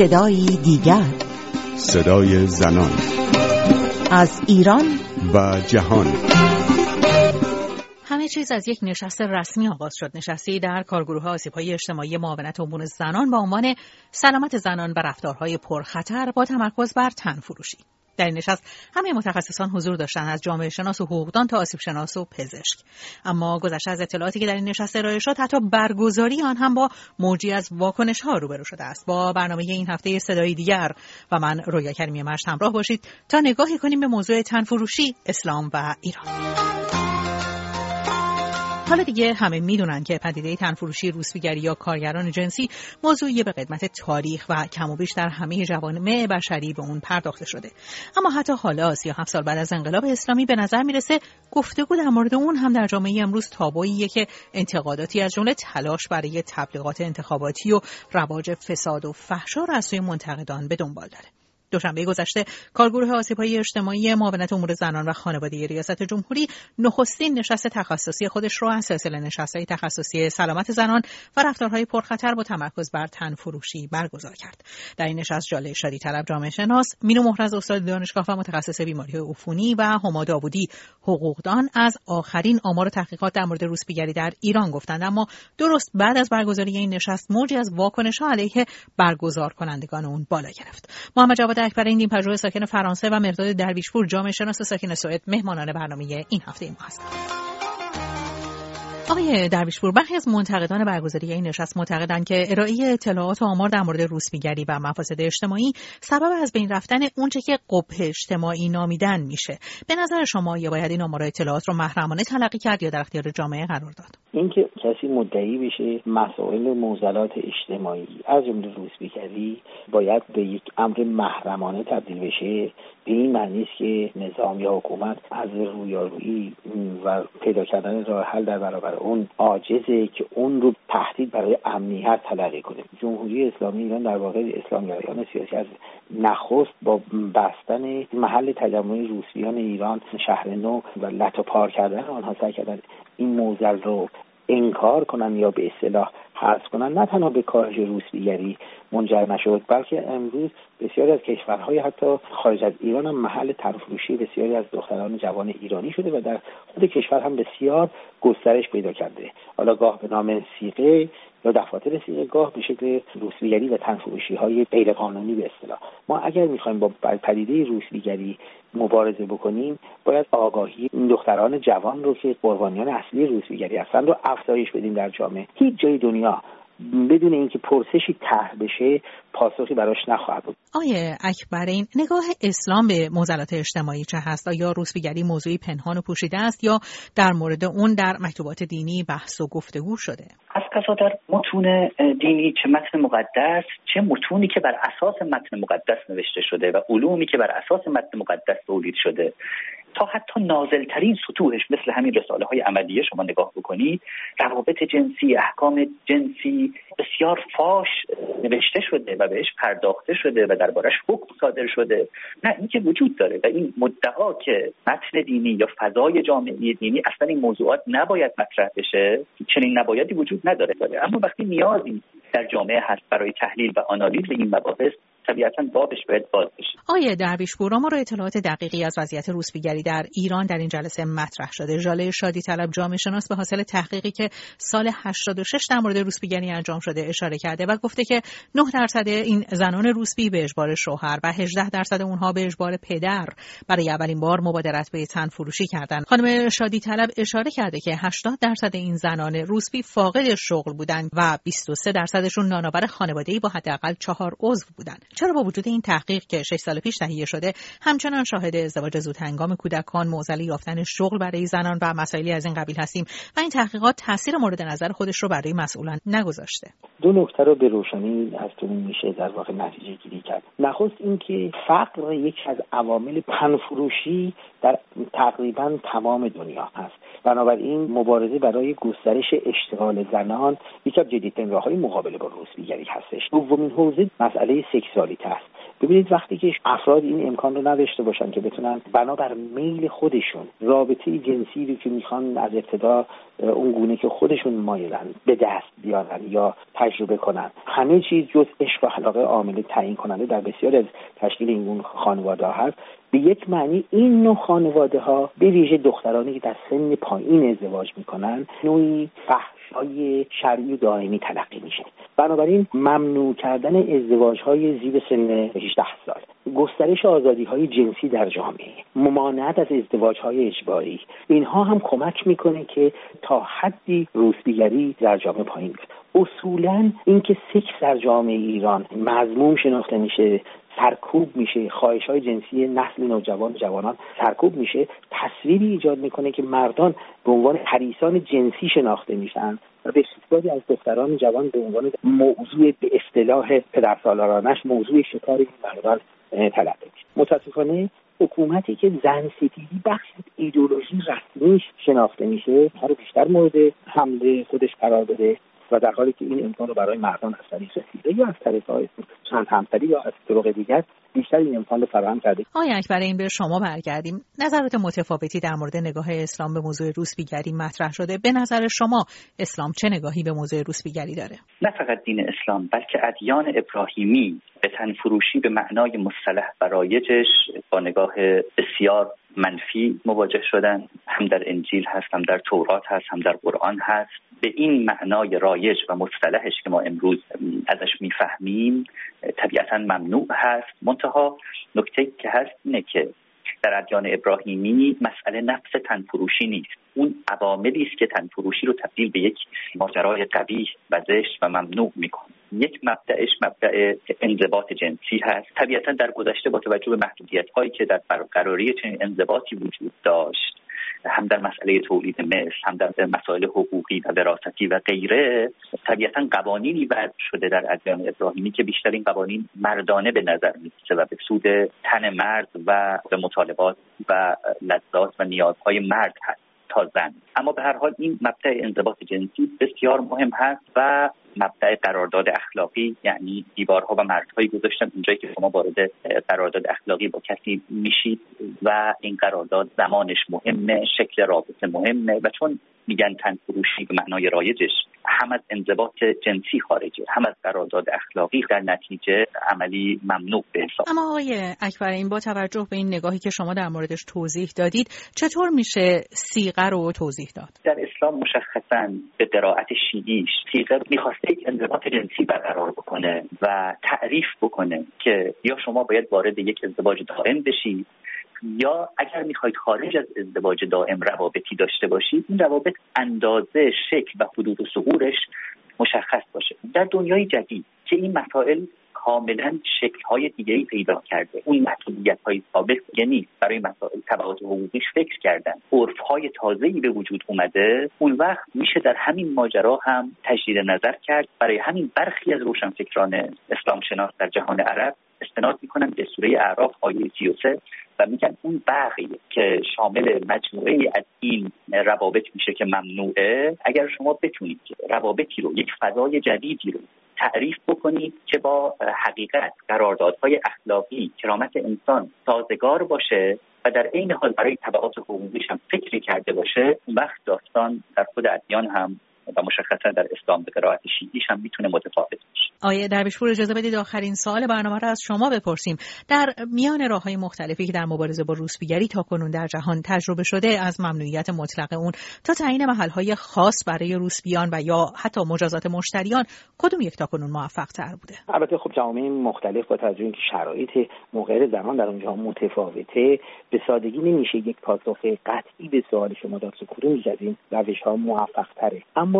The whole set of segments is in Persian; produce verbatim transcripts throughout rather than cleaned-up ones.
صدایی دیگر، صدای زنان از ایران و جهان. همه چیز از یک نشست رسمی آغاز شد. نشستی در کارگروه آسیب‌های اجتماعی معاونت امور زنان با عنوان سلامت زنان و رفتارهای پرخطر با تمرکز بر تنفروشی. در این نشست همه متخصصان حضور داشتند، از جامعه شناس و حقوقدان تا آسیب شناس و پزشک. اما گذشته از اطلاعاتی که در این نشست ارائه شد، حتی برگزاری آن هم با موجی از واکنش ها روبرو شده است. با برنامه این هفته صدای دیگر و من رویا کریمی مجد همراه باشید تا نگاهی کنیم به موضوع تنفروشی، اسلام و ایران. حالا دیگه همه میدونن که پدیده تنفروشی، روسبیگری یا کارگران جنسی موضوعی به قدمت تاریخ و کم و بیش در همه جوامع بشری به اون پرداخته شده. اما حتی حالا سی و هفت سال بعد از انقلاب اسلامی به نظر میرسه گفتگو در مورد اون هم در جامعه امروز تابوییه که انتقاداتی از جمله تلاش برای تبلیغات انتخاباتی و رواج فساد و فحشا را از سوی منتقدان به دنبال داره. دوشنبه گذشته کارگروه آسیب‌های اجتماعی معاونت امور زنان و خانواده ریاست جمهوری نخستین نشست تخصصی خودش رو از سلسله نشست‌های تخصصی سلامت زنان و رفتارهای پرخطر با تمرکز بر تنفروشی برگزار کرد. در این نشست جاله شادی طلب جامعه شناس، مینو محرز استاد دانشگاه و متخصص بیماری‌های عفونی و هما داوودی حقوقدان از آخرین آمار و تحقیقات در مورد روسبیگری در ایران گفتند. اما درست بعد از برگزاری این نشست موجی از واکنش‌ها علیه برگزار کنندگان اون بالا گرفت. محمدجواد اکبرین، این پژوه ساکن فرانسه، و مرتضی درویش پور، جامعه شناس ساکن سوئد، مهمانان برنامه این هفته ما هستند. آقای درویش پور، برخی از منتقدان برگزاری این نشست معتقدند که ارائه اطلاعات و آمار در مورد روسبیگری و مفاسد اجتماعی سبب از بین رفتن اونچه که قبح اجتماعی نامیدن میشه. به نظر شما یا باید این آمار اطلاعات رو محرمانه تلقی کرد یا در اختیار جامعه قرار داد؟ اینکه کسی مدعی بشه مسائل و معضلات اجتماعی از جمله روسبیگری باید به یک امر محرمانه تبدیل بشه، به این معنی است که نظام یا حکومت از رویارویی و پیدا کردن راه حل در برابر اون عاجزه که اون رو تهدید برای امنیت تلقی کنه. جمهوری اسلامی ایران در واقع اسلامگرایان سیاسی از نخست با بستن محل تجمع روسبیان ایران شهر نو و لطوپار کردن آنها سعی کردن این موضوع رو انکار کنن یا به اصطلاح حذف کنن. نه تنها به کاهش روسبیگری منجر نشد، بلکه امروز بسیاری از کشورهای حتی خارج از ایران هم محل تنفروشی بسیاری از دختران جوان ایرانی شده و در خود کشور هم بسیار گسترش پیدا کرده. حالا گاه به نام سیغه یا دفاتر سیغه، گاه به شکل روسبیگری و تنفروشی‌های غیرقانونی به اصطلاح. ما اگر می‌خوایم با پدیده روسبیگری مبارزه بکنیم، باید آگاهی این دختران جوان رو که قربانیان اصلی روسبیگری هستند رو افزایش بدیم در جامعه. هیچ جای دنیا بدون اینکه پرسشی طرح بشه پاسخی براش نخواهد بود. آیه اکبرین، نگاه اسلام به معضلات اجتماعی چه هست؟ آیا روسبیگری موضوعی پنهان و پوشیده است یا در مورد اون در مکتوبات دینی بحث و گفتگو شده؟ از قضا در متون دینی، چه متن مقدس، چه متونی که بر اساس متن مقدس نوشته شده و علومی که بر اساس متن مقدس تولید شده، تا حتی نازلترین سطوحش مثل همین رساله های عملیه شما نگاه بکنید، روابط جنسی، احکام جنسی بسیار فاش نوشته شده و بهش پرداخته شده و دربارش حکم صادر شده. نه، این که وجود داره و این مدعا که متن دینی یا فضای جامعه دینی اصلا این موضوعات نباید مطرح بشه، چنین نبایدی وجود نداره. داره. اما وقتی نیازی در جامعه هست برای تحلیل و آنالیز این مباحث، طبیعتاً بابش باید باز بشه. آیه درویش پور، ما رو اطلاعات دقیقی از وضعیت روسبیگری در ایران در این جلسه مطرح شده. جاله شادی طلب، جامعه شناس، به حاصل تحقیقی که سال هشتاد و شش در مورد روسبیگری انجام شده اشاره کرده و گفته که نه درصد این زنان روسبی به اجبار شوهر و هجده درصد اونها به اجبار پدر برای اولین بار مبادرت به تنفروشی کردند. خانم شادی طلب اشاره کرده که هشتاد درصد این زنان روسبی فاقد شغل بودند و بیست و سه درصدشون نانآور خانواده‌ای با حداقل چهار عضو بودند. چرا با وجود این تحقیق که شش سال پیش تهیه شده همچنان شاهد ازدواج زود هنگام کودکان، معضله یافتن شغل برای زنان و مسائلی از این قبیل هستیم و این تحقیقات تاثیر مورد نظر خودش رو برای مسئولان نگذاشته؟ دو نکته رو به روشنی از تو میشه در واقع نتیجه گیری کرد. نخست اینکه فقر یکی از عوامل تنفروشی در تقریبا تمام دنیا هست. بنابراین مبارزه برای گسترش اشتغال زنان یکی از جدیدترین راه‌های مقابله با روسبیگری هستش. دومین حوزه مسئله سکسوالیته است. ببینید وقتی که افراد این امکان رو نداشته باشن که بتونن بنابر میل خودشون رابطه جنسی رو که میخوان از ابتدا اون گونه که خودشون مایلن به دست بیارن یا تجربه کنن، همه چیز جز عشق و علاقه عامل تعیین کننده در بسیاری از تشکیل این گونه خانواده هست. به یک معنی این نوع خانواده ها به ویژه دخترانی که در سن پایین ازدواج میکنن نوعی فحشای شرعی و دائمی تلقی میشه. بنابراین ممنوع کردن ازدواج های زیر سن هجده سال، گسترش آزادی های جنسی در جامعه، ممانعت از ازدواج های اجباری، اینها هم کمک میکنه که تا حدی روسبیگری در جامعه پایین بیاد. اصولا اینکه سکس در جامعه ایران مذموم شناخته میشه، سرکوب میشه، خواهش های جنسی نسل نوجوان جوانان سرکوب میشه، تصویری ایجاد میکنه که مردان به عنوان حریصان جنسی شناخته میشن و بسیاری از دختران جوان به عنوان موضوع به اصطلاح پدرسالارانش موضوع شکار این مردان تلقی میشه. متاسفانه حکومتی که زن ستیزی بخش ایدئولوژی رسمیش شناخته میشه هر بیشتر مورد حمله خودش قرار بده و در حالی که این امکان رو برای مردان از طریق رسیده یا از طریق های چند همسری یا از طرق دیگر بیشتر این امکان رو فراهم کرده. آقای اکبرین، به شما برگردیم. نظرات متفاوتی در مورد نگاه اسلام به موضوع روسبیگری مطرح شده. به نظر شما اسلام چه نگاهی به موضوع روسبیگری داره؟ نه فقط دین اسلام بلکه ادیان ابراهیمی به تنفروشی به معنای مصطلح و رایجش با نگاه بسیار منفی مواجه شدن. هم در انجیل هست، هم در تورات هست، هم در قرآن هست. به این معنای رایج و مصطلحش که ما امروز ازش میفهمیم طبیعتاً ممنوع هست. منتها نکته که هست اینه که در ادیان ابراهیمی مسئله نفس تنفروشی نیست. اون عواملی است که تنفروشی رو تبدیل به یک ماجرای قبیح و زشت و ممنوع میکنه. یک مبدأش مبدأ انضباط جنسی هست. طبیعتاً در گذشته با توجه به محدودیت‌هایی که در برقراری چنین انضباطی وجود داشت، هم در مسئله تولید مثل، هم در مسائل حقوقی و وراثتی و غیره، طبیعتاً قوانینی وضع شده در ادیان ابراهیمی که بیشتر این قوانین مردانه به نظر می‌رسه و به سود تن مرد و به مطالبات و لذات و نیازهای مرد هست تا زن. اما به هر حال این مبدأ انضباط جنسی بسیار مهم هست و مبدأ قرارداد اخلاقی، یعنی دیوارها و مرزهایی گذاشتن اونجایی که شما وارد قرارداد اخلاقی با کسی میشید و این قرارداد زمانش مهمه، شکل رابطه مهمه و چون میگن تنفروشی به معنای رایجش هم از انضباط جنسی خارجه هم از قرارداد اخلاقی، در نتیجه عملی ممنوع به حساب. اما آقای اکبرین، با توجه به این نگاهی که شما در موردش توضیح دادید، چطور میشه صیغه رو توضیح داد؟ در اسلام مشخصاً به قرائت شیعیش صیغه میخواد یک انضباط جنسی برقرار بکنه و تعریف بکنه که یا شما باید وارد یک ازدواج دائم بشید یا اگر میخواید خارج از ازدواج دائم روابطی داشته باشید این روابط اندازه، شکل و حدود و ظهورش مشخص باشه. در دنیای جدید که این مسائل کاملا شکل‌های دیگه‌ای پیدا کرده، اون محدودیت‌های سابق دیگه نیست، برای مسائل تبعات حقوقیش فکر کردن، عرف‌های تازه‌ای به وجود اومده، اون وقت میشه در همین ماجرا هم تجدید نظر کرد. برای همین برخی از روشنفکران اسلام شناس در جهان عرب استناد میکنن به سوره اعراف آیه سی و سه و میگن اون بقیه که شامل مجموعه از این روابط میشه که ممنوعه، اگر شما بتونید روابطی رو، یک فضای جدیدی رو تعریف بکنید که با حقیقت، قراردادهای اخلاقی، کرامت انسان سازگار باشه و در عین حال برای تبعات حقوقیش هم فکری کرده باشه، اون وقت داستان در خود ادیان هم و مشخصا در اسلام به قرائت شیعیش هم میتونه متفاوت باشه. آیه درویش پور، اجازه بدید آخرین سوال برنامه را از شما بپرسیم. در میان راه‌های مختلفی که در مبارزه با روسبیگری تاکنون در جهان تجربه شده، از ممنوعیت مطلق اون تا تعیین محل‌های خاص برای روسبیان و یا حتی مجازات مشتریان، کدوم یک تاکنون موفق‌تر بوده؟ البته خب جامعه مختلف با توجه اینکه شرایط موقعیت زنان در اونجا متفاوته، به سادگی نمیشه یک پاسخ قطعی به سوال شما داد که کدوم از این روش‌ها موفق‌تره. اما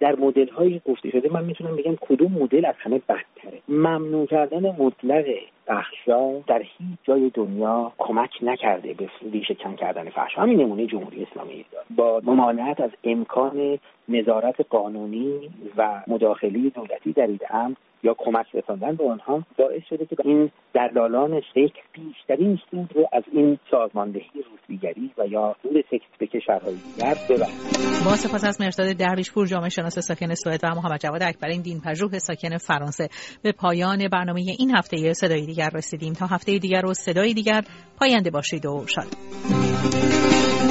در مدل هایی گفته شده من میتونم بگم کدوم مدل از همه بدتره. ممنوع کردن مطلق فحشا در هیچ جای دنیا کمک نکرده به ریشه کن کردن فحشا. همین نمونه جمهوری اسلامی با ممانعت از امکان نظارت قانونی و مداخله دولتی در این امر یا کمک رساندن به آنها باعث شده که این دلالان سکس بیشترین سود رو از این سازماندهی روسبیگری و یا سود سکس به کشورهای دیگر ببرند. با سپاس از مرتضی درویش پور، جامعه شناس ساکن سوئد، و محمدجواد اکبرین، دین‌پژوه ساکن فرانسه، به پایان برنامه این هفته صدای دیگر دیگر رسیدیم. تا هفته دیگر و صدای دیگر، پاینده باشید و شاد.